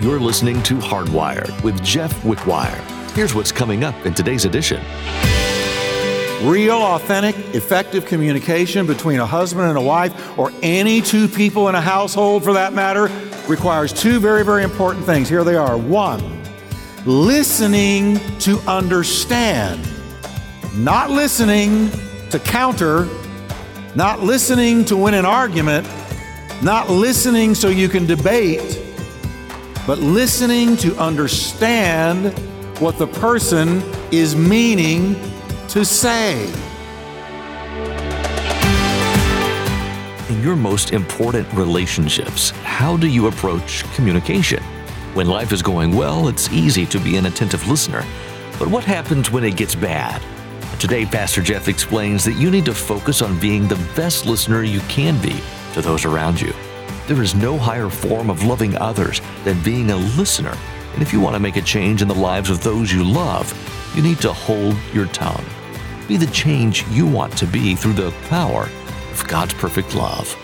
You're listening to Hardwired with Jeff Wickwire. Here's what's coming up in today's edition. Real, authentic, effective communication between a husband and a wife, or any two people in a household for that matter, requires two very, very important things. Here they are. One, listening to understand. Not listening to counter. Not listening to win an argument. Not listening so you can debate. But listening to understand what the person is meaning to say. In your most important relationships, how do you approach communication? When life is going well, it's easy to be an attentive listener. But what happens when it gets bad? Today, Pastor Jeff explains that you need to focus on being the best listener you can be to those around you. There is no higher form of loving others than being a listener. And if you want to make a change in the lives of those you love, you need to hold your tongue. Be the change you want to be through the power of God's perfect love.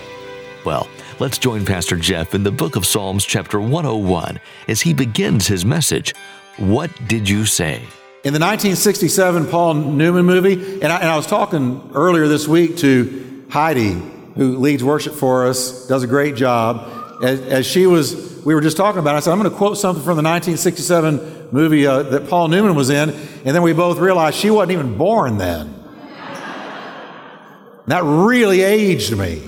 Well, let's join Pastor Jeff in the book of Psalms, chapter 101, as he begins his message, What Did You Say? In the 1967 Paul Newman movie, and I was talking earlier this week to Heidi, who leads worship for us, does a great job, we were just talking about it. I said, I'm going to quote something from the 1967 movie that Paul Newman was in, and then we both realized she wasn't even born then. And that really aged me,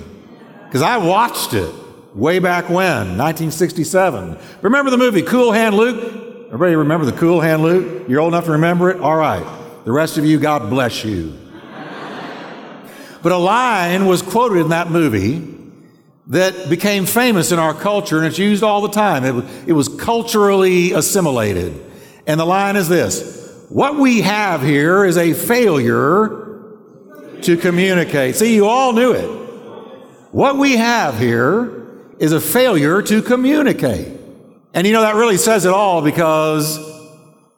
because I watched it way back when, 1967. Remember the movie Cool Hand Luke? Everybody remember the Cool Hand Luke? You're old enough to remember it? All right. The rest of you, God bless you. But a line was quoted in that movie that became famous in our culture, and it's used all the time. It was culturally assimilated. And the line is this: what we have here is a failure to communicate. See, you all knew it. What we have here is a failure to communicate. And you know, that really says it all, because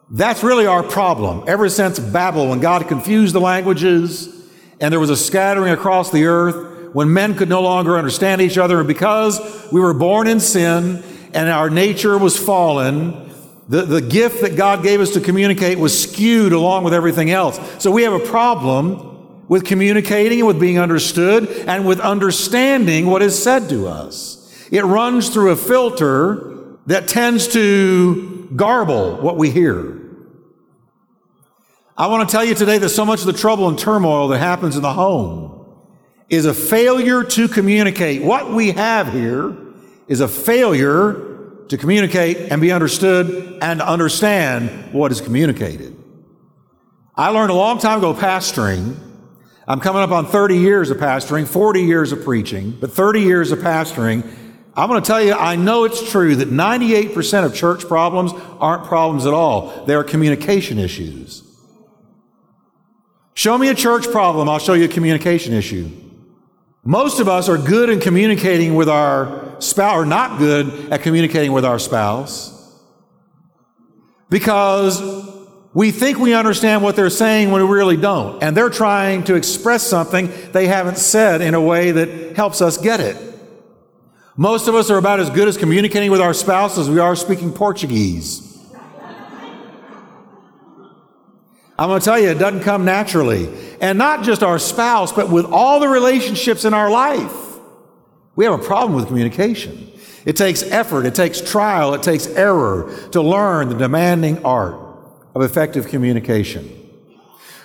that's really our problem. Ever since Babel, when God confused the languages and there was a scattering across the earth, when men could no longer understand each other, and because we were born in sin and our nature was fallen, the gift that God gave us to communicate was skewed along with everything else. So we have a problem with communicating and with being understood and with understanding what is said to us. It runs through a filter that tends to garble what we hear. I want to tell you today that so much of the trouble and turmoil that happens in the home is a failure to communicate. What we have here is a failure to communicate and be understood and understand what is communicated. I learned a long time ago pastoring. I'm coming up on 30 years of pastoring, 40 years of preaching, but 30 years of pastoring. I'm going to tell you, I know it's true that 98% of church problems aren't problems at all. They are communication issues. Show me a church problem, I'll show you a communication issue. Most of us are good in communicating with our spouse, or not good at communicating with our spouse, because we think we understand what they're saying when we really don't. And they're trying to express something they haven't said in a way that helps us get it. Most of us are about as good as communicating with our spouse as we are speaking Portuguese. I'm going to tell you, it doesn't come naturally. And not just our spouse, but with all the relationships in our life, we have a problem with communication. It takes effort, it takes trial, it takes error to learn the demanding art of effective communication.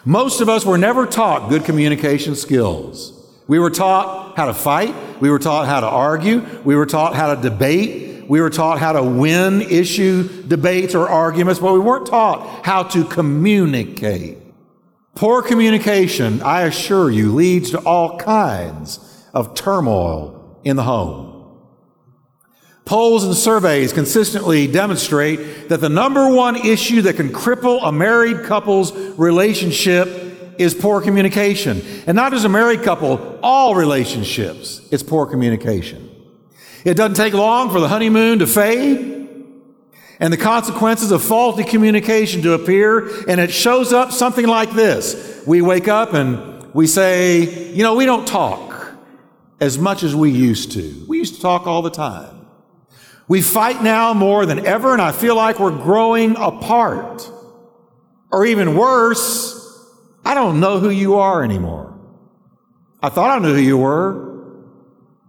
Most of us were never taught good communication skills. We were taught how to fight. We were taught how to argue. We were taught how to debate. We were taught how to win issue debates or arguments, but we weren't taught how to communicate. Poor communication, I assure you, leads to all kinds of turmoil in the home. Polls and surveys consistently demonstrate that the number one issue that can cripple a married couple's relationship is poor communication. And not just a married couple, all relationships, it's poor communication. It doesn't take long for the honeymoon to fade and the consequences of faulty communication to appear, and it shows up something like this. We wake up and we say, you know, we don't talk as much as we used to. We used to talk all the time. We fight now more than ever, and I feel like we're growing apart. Or even worse, I don't know who you are anymore. I thought I knew who you were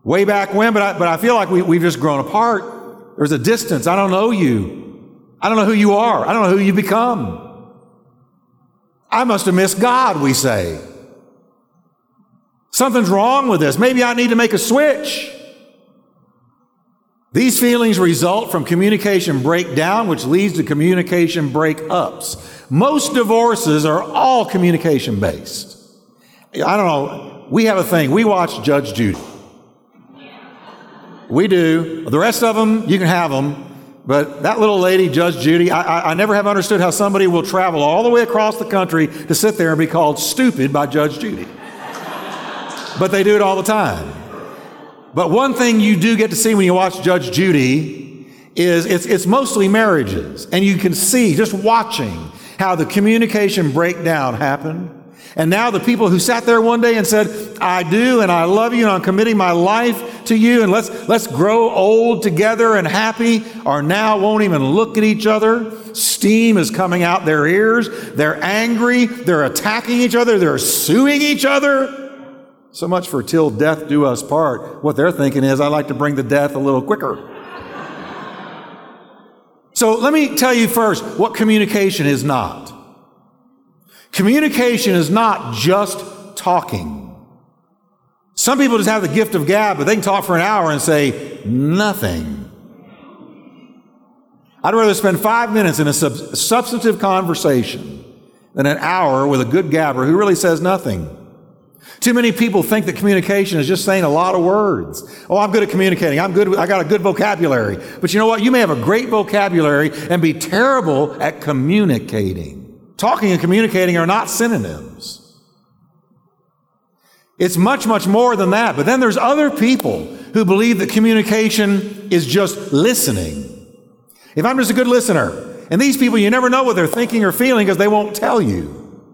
way back when, but I feel like we've just grown apart. There's a distance. I don't know you. I don't know who you are. I don't know who you become. I must have missed God, we say. Something's wrong with this. Maybe I need to make a switch. These feelings result from communication breakdown, which leads to communication breakups. Most divorces are all communication-based. I don't know. We have a thing. We watch Judge Judy. We do. The rest of them, you can have them. But that little lady, Judge Judy, I never have understood how somebody will travel all the way across the country to sit there and be called stupid by Judge Judy. But they do it all the time. But one thing you do get to see when you watch Judge Judy is it's mostly marriages. And you can see, just watching, how the communication breakdown happened. And now the people who sat there one day and said, I do and I love you and I'm committing my life to you and let's grow old together and happy, are now won't even look at each other. Steam is coming out their ears. They're angry. They're attacking each other. They're suing each other. So much for till death do us part. What they're thinking is, I like to bring the death a little quicker. So let me tell you first what communication is not. Communication is not just talking. Some people just have the gift of gab, but they can talk for an hour and say nothing. I'd rather spend 5 minutes in a substantive conversation than an hour with a good gabber who really says nothing. Too many people think that communication is just saying a lot of words. Oh, I'm good at communicating. I got a good vocabulary. But you know what? You may have a great vocabulary and be terrible at communicating. Talking and communicating are not synonyms. It's much, much more than that. But then there's other people who believe that communication is just listening. If I'm just a good listener, and these people, you never know what they're thinking or feeling because they won't tell you.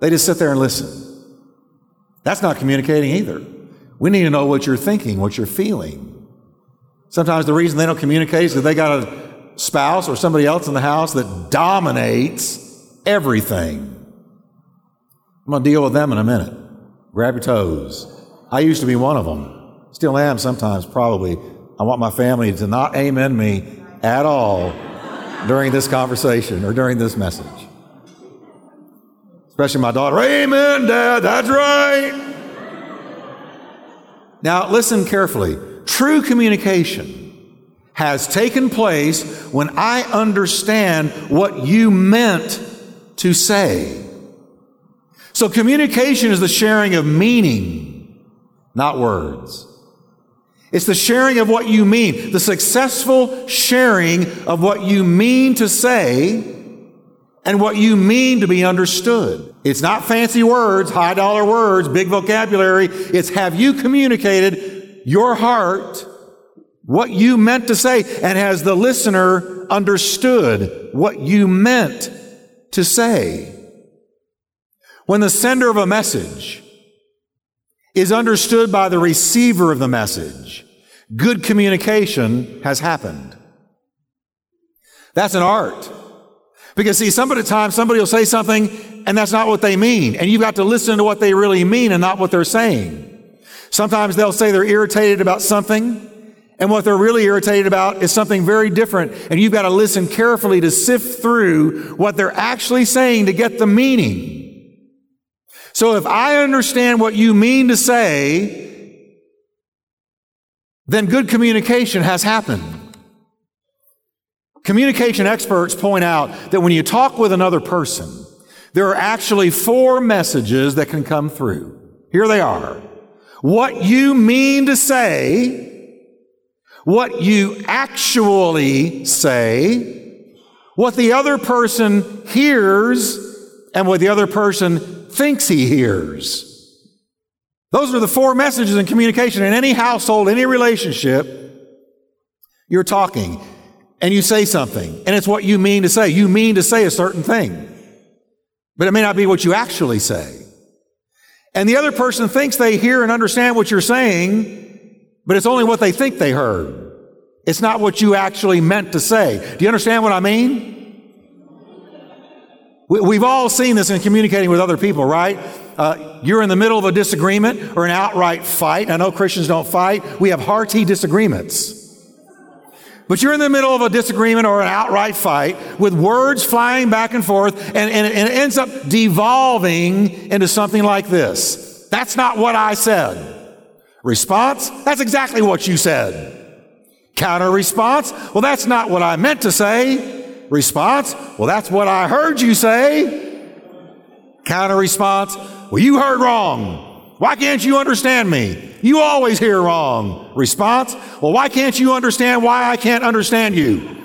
They just sit there and listen. That's not communicating either. We need to know what you're thinking, what you're feeling. Sometimes the reason they don't communicate is that they got a spouse or somebody else in the house that dominates everything. I'm going to deal with them in a minute. Grab your toes. I used to be one of them. Still am sometimes, probably. I want my family to not amen me at all during this conversation or during this message. Especially my daughter, amen, Dad, that's right. Now, listen carefully. True communication has taken place when I understand what you meant to say. So communication is the sharing of meaning, not words. It's the sharing of what you mean, the successful sharing of what you mean to say and what you mean to be understood. It's not fancy words, high dollar words, big vocabulary. It's have you communicated your heart, what you meant to say, and has the listener understood what you meant to say? When the sender of a message is understood by the receiver of the message, good communication has happened. That's an art. Because, see, some of the time somebody will say something and that's not what they mean. And you've got to listen to what they really mean and not what they're saying. Sometimes they'll say they're irritated about something, and what they're really irritated about is something very different. And you've got to listen carefully to sift through what they're actually saying to get the meaning. So if I understand what you mean to say, then good communication has happened. Communication experts point out that when you talk with another person, there are actually 4 messages that can come through. Here they are. What you mean to say, what you actually say, what the other person hears, and what the other person thinks he hears. Those are the 4 messages in communication. In any household, any relationship, you're talking. And you say something, and it's what you mean to say. You mean to say a certain thing, but it may not be what you actually say. And the other person thinks they hear and understand what you're saying, but it's only what they think they heard. It's not what you actually meant to say. Do you understand what I mean? We've all seen this in communicating with other people, right? You're in the middle of a disagreement or an outright fight. I know Christians don't fight. We have hearty disagreements. But you're in the middle of a disagreement or an outright fight with words flying back and forth, and it ends up devolving into something like this. That's not what I said. Response, that's exactly what you said. Counter response, well, that's not what I meant to say. Response, well, that's what I heard you say. Counter response, well, you heard wrong. Why can't you understand me? You always hear wrong. Response, well, why can't you understand why I can't understand you?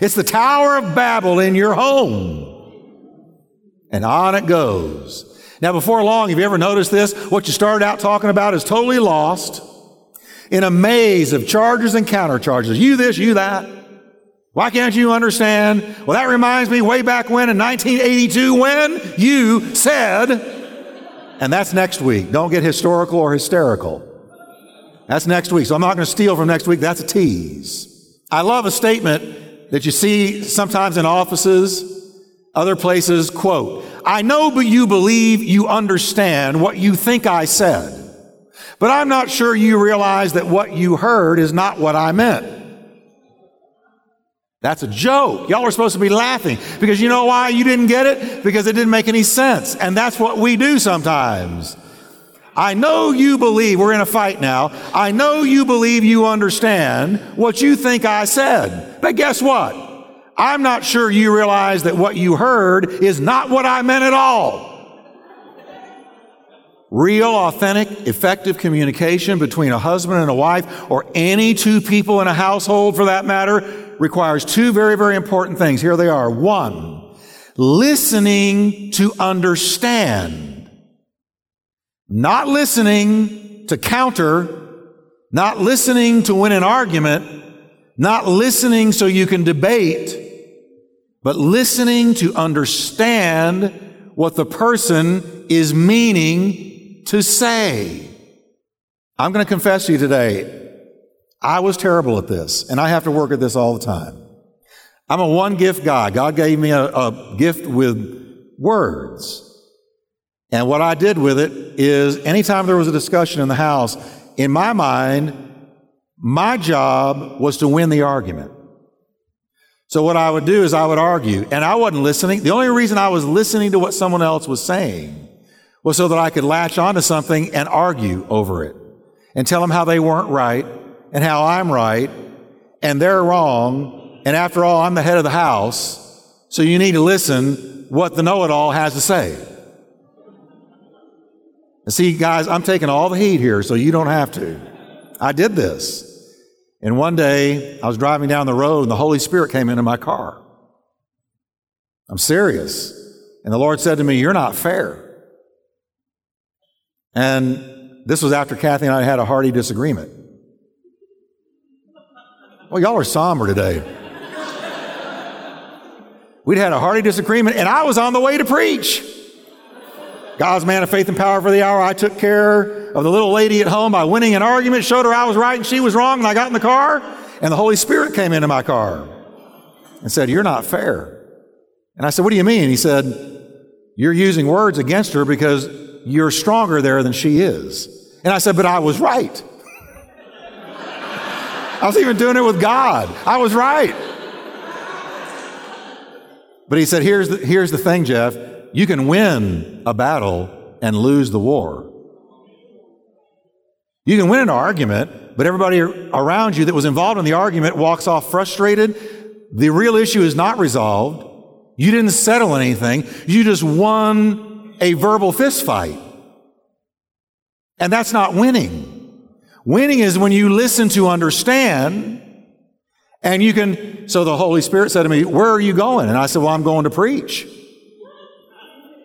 It's the Tower of Babel in your home. And on it goes. Now, before long, have you ever noticed this? What you started out talking about is totally lost. In a maze of charges and countercharges. You this, you that. Why can't you understand? Well, that reminds me way back when in 1982 when you said, and that's next week. Don't get historical or hysterical. That's next week. So I'm not going to steal from next week. That's a tease. I love a statement that you see sometimes in offices, other places, quote, I know but you believe you understand what you think I said. But I'm not sure you realize that what you heard is not what I meant. That's a joke. Y'all are supposed to be laughing because you know why you didn't get it? Because it didn't make any sense. And that's what we do sometimes. I know you believe, we're in a fight now. I know you believe you understand what you think I said. But guess what? I'm not sure you realize that what you heard is not what I meant at all. Real, authentic, effective communication between a husband and a wife, or any two people in a household for that matter, requires two very, very important things. Here they are. One, listening to understand. Not listening to counter, not listening to win an argument, not listening so you can debate, but listening to understand what the person is meaning to say. I'm going to confess to you today, I was terrible at this, and I have to work at this all the time. I'm a one-gift guy. God gave me a gift with words. And what I did with it is anytime there was a discussion in the house, in my mind, my job was to win the argument. So what I would do is I would argue, and I wasn't listening. The only reason I was listening to what someone else was saying was so that I could latch onto something and argue over it and tell them how they weren't right and how I'm right and they're wrong. And after all, I'm the head of the house, so you need to listen what the know-it-all has to say. And see, guys, I'm taking all the heat here, so you don't have to. I did this. And one day, I was driving down the road and the Holy Spirit came into my car. I'm serious. And the Lord said to me, you're not fair. And this was after Kathy and I had a hearty disagreement. Well, y'all are somber today. We'd had a hearty disagreement, and I was on the way to preach. God's man of faith and power for the hour. I took care of the little lady at home by winning an argument, showed her I was right and she was wrong, and I got in the car, and the Holy Spirit came into my car and said, you're not fair. And I said, what do you mean? He said, you're using words against her because you're stronger there than she is. And I said, but I was right. I was even doing it with God. I was right. But he said, here's the thing, Jeff. You can win a battle and lose the war. You can win an argument, but everybody around you that was involved in the argument walks off frustrated. The real issue is not resolved. You didn't settle anything. You just won a verbal fist fight. And that's not winning. Winning is when you listen to understand, and you can. So the Holy Spirit said to me, where are you going? And I said, well, I'm going to preach.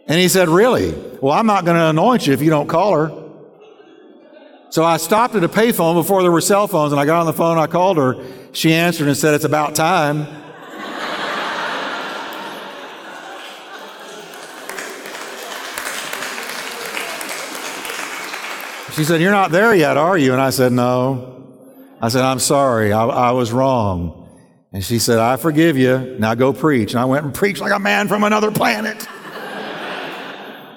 And he said, really? Well, I'm not going to anoint you if you don't call her. So I stopped at a payphone before there were cell phones, and I got on the phone, I called her. She answered and said, it's about time. She said, "You're not there yet, are you?" And I said, "No." I said, "I'm sorry. I was wrong." And she said, "I forgive you. Now go preach." And I went and preached like a man from another planet.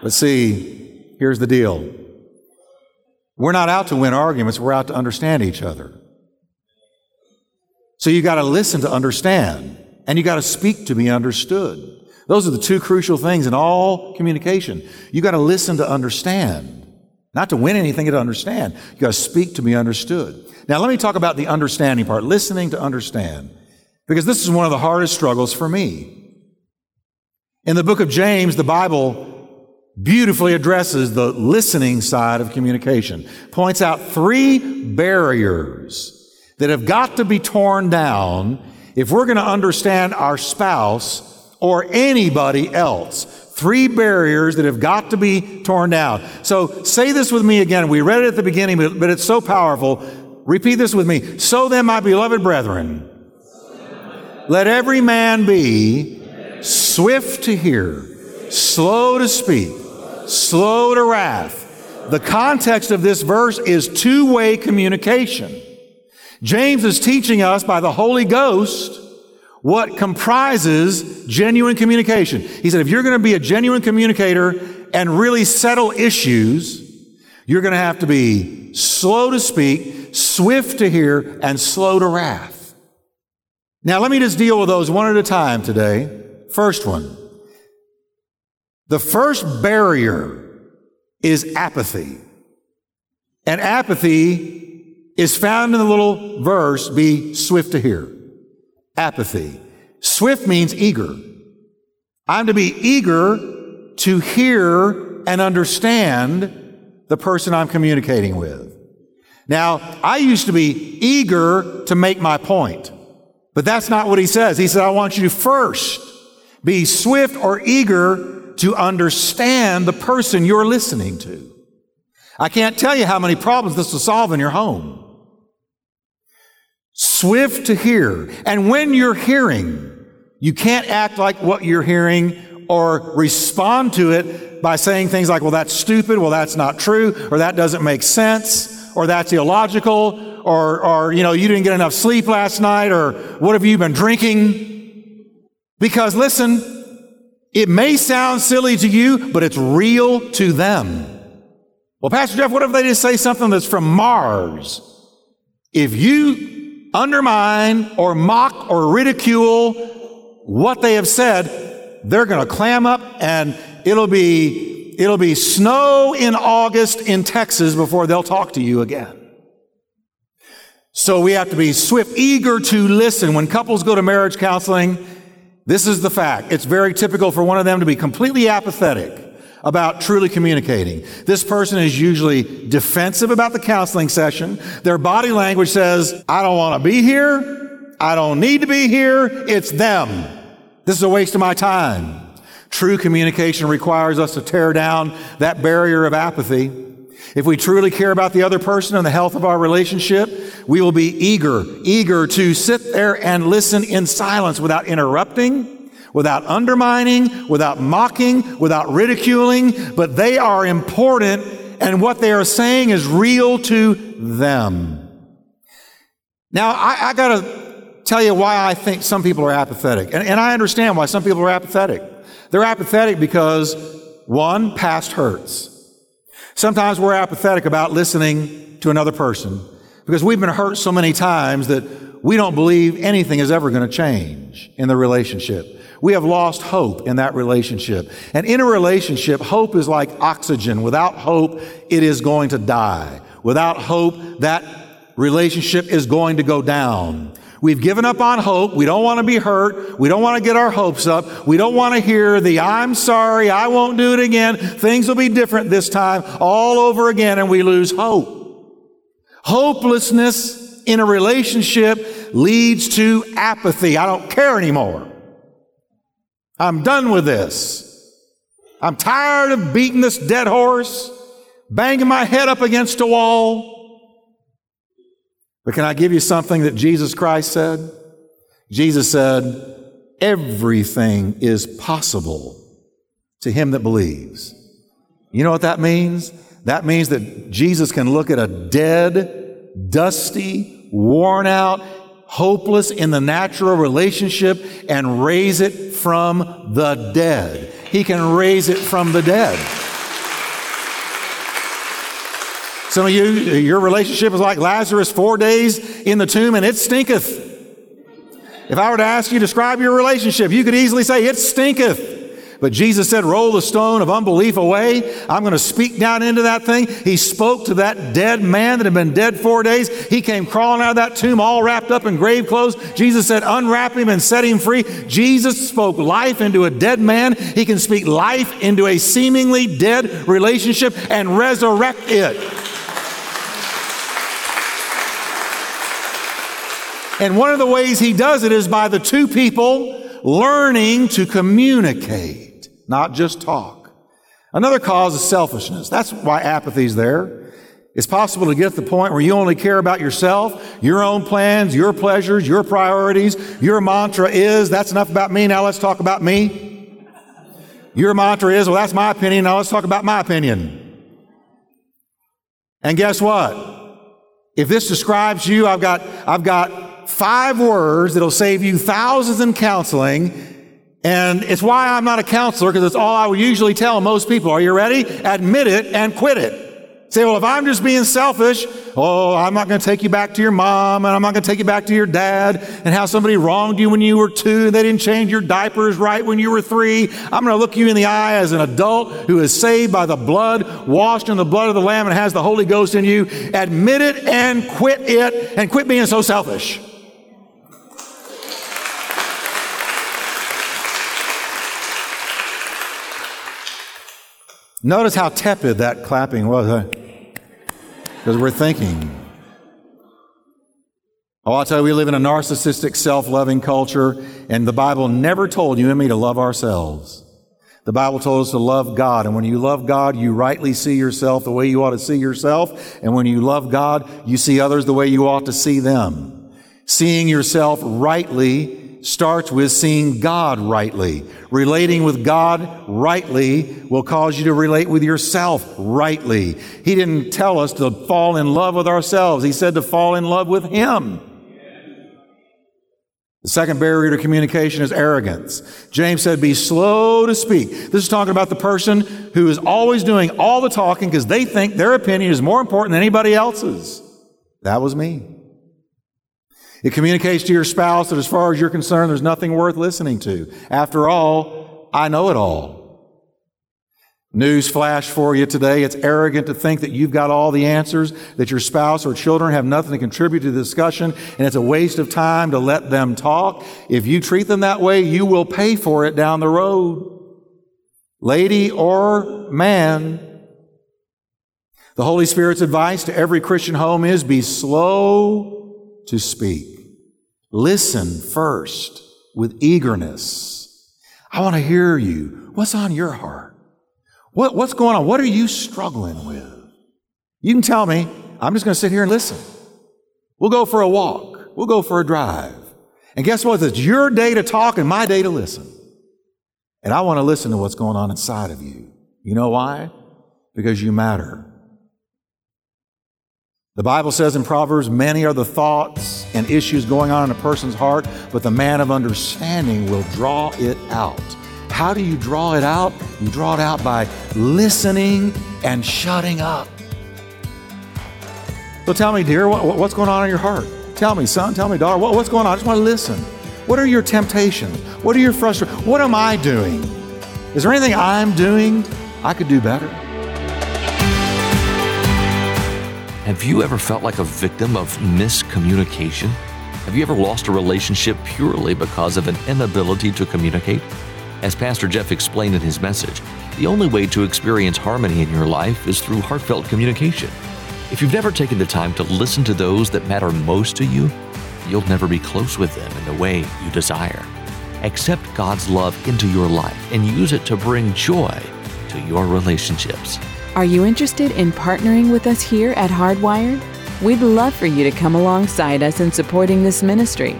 But see, here's the deal. We're not out to win arguments. We're out to understand each other. So you got to listen to understand, and you got to speak to be understood. Those are the two crucial things in all communication. You got to listen to understand, not to win anything, to understand. You got to speak to be understood. Now, let me talk about the understanding part, listening to understand, because this is one of the hardest struggles for me. In the book of James, the Bible beautifully addresses the listening side of communication, points out three barriers that have got to be torn down if we're going to understand our spouse or anybody else. Three barriers that have got to be torn down. So say this with me again. We read it at the beginning, but it's so powerful. Repeat this with me. "So then, my beloved brethren, let every man be swift to hear, slow to speak, slow to wrath." The context of this verse is two-way communication. James is teaching us by the Holy Ghost what comprises genuine communication. He said, if you're going to be a genuine communicator and really settle issues, you're going to have to be slow to speak, swift to hear, and slow to wrath. Now, let me just deal with those one at a time today. First one. The first barrier is apathy. And apathy is found in the little verse, "Be swift to hear." Apathy. Swift means eager. I'm to be eager to hear and understand the person I'm communicating with. Now, I used to be eager to make my point, but that's not what he says. He said, I want you to first be swift or eager to understand the person you're listening to. I can't tell you how many problems this will solve in your home. Swift to hear. And when you're hearing, you can't act like what you're hearing or respond to it by saying things like, "Well, that's stupid," "Well, that's not true," or "That doesn't make sense," or "That's illogical," or "You know, you didn't get enough sleep last night," or "What have you been drinking?" Because listen, it may sound silly to you, but it's real to them. "Well, Pastor Jeff, what if they just say something that's from Mars?" If you undermine or mock or ridicule what they have said, they're going to clam up, and it'll be snow in August in Texas before they'll talk to you again. So we have to be swift, eager to listen. When couples go to marriage counseling, this is the fact. It's very typical for one of them to be completely apathetic about truly communicating. This person is usually defensive about the counseling session. Their body language says, "I don't want to be here. I don't need to be here. It's them. This is a waste of my time." True communication requires us to tear down that barrier of apathy. If we truly care about the other person and the health of our relationship, we will be eager to sit there and listen in silence without interrupting, without undermining, without mocking, without ridiculing, but they are important, and what they are saying is real to them. Now, I got to tell you why I think some people are apathetic, and I understand why some people are apathetic. They're apathetic because, one, past hurts. Sometimes we're apathetic about listening to another person because we've been hurt so many times that we don't believe anything is ever going to change in the relationship. We have lost hope in that relationship. And in a relationship, hope is like oxygen. Without hope, it is going to die. Without hope, that relationship is going to go down. We've given up on hope. We don't want to be hurt. We don't want to get our hopes up. We don't want to hear the "I'm sorry, I won't do it again, things will be different this time," all over again, and we lose hope. Hopelessness in a relationship leads to apathy. I don't care anymore. I'm done with this. I'm tired of beating this dead horse, banging my head up against a wall. But can I give you something that Jesus Christ said? Jesus said, "Everything is possible to him that believes." You know what that means? That means that Jesus can look at a dead, dusty, worn out, hopeless in the natural relationship and raise it from the dead. He can raise it from the dead. Some of you, your relationship is like Lazarus, 4 days in the tomb and it stinketh. If I were to ask you to describe your relationship, you could easily say it stinketh. But Jesus said, roll the stone of unbelief away. I'm going to speak down into that thing. He spoke to that dead man that had been dead 4 days. He came crawling out of that tomb all wrapped up in grave clothes. Jesus said, unwrap him and set him free. Jesus spoke life into a dead man. He can speak life into a seemingly dead relationship and resurrect it. And one of the ways he does it is by the two people learning to communicate. Not just talk. Another cause is selfishness. That's why apathy is there. It's possible to get to the point where you only care about yourself, your own plans, your pleasures, your priorities. Your mantra is, that's enough about me, now let's talk about me. Your mantra is, well, that's my opinion, now let's talk about my opinion. And guess what? If this describes you, I've got 5 words that'll save you thousands in counseling. And it's why I'm not a counselor, because it's all I would usually tell most people. Are you ready? Admit it and quit it. Say, well, if I'm just being selfish, oh, I'm not going to take you back to your mom, and I'm not going to take you back to your dad, and how somebody wronged you when you were 2, and they didn't change your diapers right when you were 3. I'm going to look you in the eye as an adult who is saved by the blood, washed in the blood of the Lamb, and has the Holy Ghost in you. Admit it, and quit being so selfish. Notice how tepid that clapping was, huh? Because we're thinking. Oh, I'll tell you, we live in a narcissistic, self-loving culture, and the Bible never told you and me to love ourselves. The Bible told us to love God, and when you love God, you rightly see yourself the way you ought to see yourself, and when you love God, you see others the way you ought to see them. Seeing yourself rightly starts with seeing God rightly. Relating with God rightly will cause you to relate with yourself rightly. He didn't tell us to fall in love with ourselves. He said to fall in love with Him. The second barrier to communication is arrogance. James said, be slow to speak. This is talking about the person who is always doing all the talking because they think their opinion is more important than anybody else's. That was me. It communicates to your spouse that as far as you're concerned, there's nothing worth listening to. After all, I know it all. News flash for you today. It's arrogant to think that you've got all the answers, that your spouse or children have nothing to contribute to the discussion, and it's a waste of time to let them talk. If you treat them that way, you will pay for it down the road. Lady or man, the Holy Spirit's advice to every Christian home is be slow to speak. Listen first with eagerness. I want to hear you. What's on your heart? What's going on? What are you struggling with? You can tell me. I'm just going to sit here and listen. We'll go for a walk. We'll go for a drive. And guess what? It's your day to talk and my day to listen. And I want to listen to what's going on inside of you. You know why? Because you matter. The Bible says in Proverbs, many are the thoughts and issues going on in a person's heart, but the man of understanding will draw it out. How do you draw it out? You draw it out by listening and shutting up. So tell me, dear, what's going on in your heart? Tell me, son, tell me, daughter, what's going on? I just want to listen. What are your temptations? What are your frustrations? What am I doing? Is there anything I'm doing I could do better? Have you ever felt like a victim of miscommunication? Have you ever lost a relationship purely because of an inability to communicate? As Pastor Jeff explained in his message, the only way to experience harmony in your life is through heartfelt communication. If you've never taken the time to listen to those that matter most to you, you'll never be close with them in the way you desire. Accept God's love into your life and use it to bring joy to your relationships. Are you interested in partnering with us here at Hardwired? We'd love for you to come alongside us in supporting this ministry.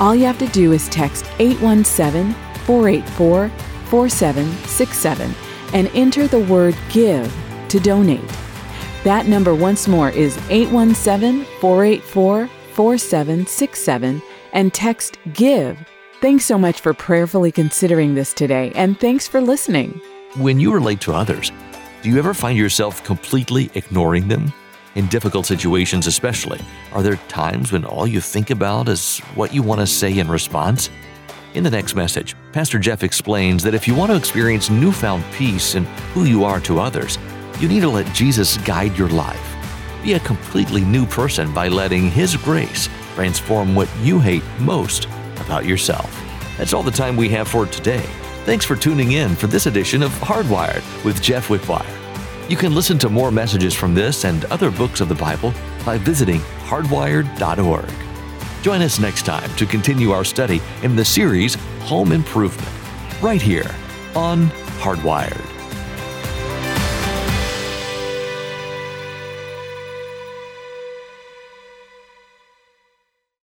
All you have to do is text 817-484-4767 and enter the word GIVE to donate. That number once more is 817-484-4767 and text GIVE. Thanks so much for prayerfully considering this today, and thanks for listening. When you relate to others, do you ever find yourself completely ignoring them? In difficult situations especially, are there times when all you think about is what you want to say in response? In the next message, Pastor Jeff explains that if you want to experience newfound peace in who you are to others, you need to let Jesus guide your life. Be a completely new person by letting His grace transform what you hate most about yourself. That's all the time we have for today. Thanks for tuning in for this edition of Hardwired with Jeff Wickwire. You can listen to more messages from this and other books of the Bible by visiting hardwired.org. Join us next time to continue our study in the series Home Improvement, right here on Hardwired.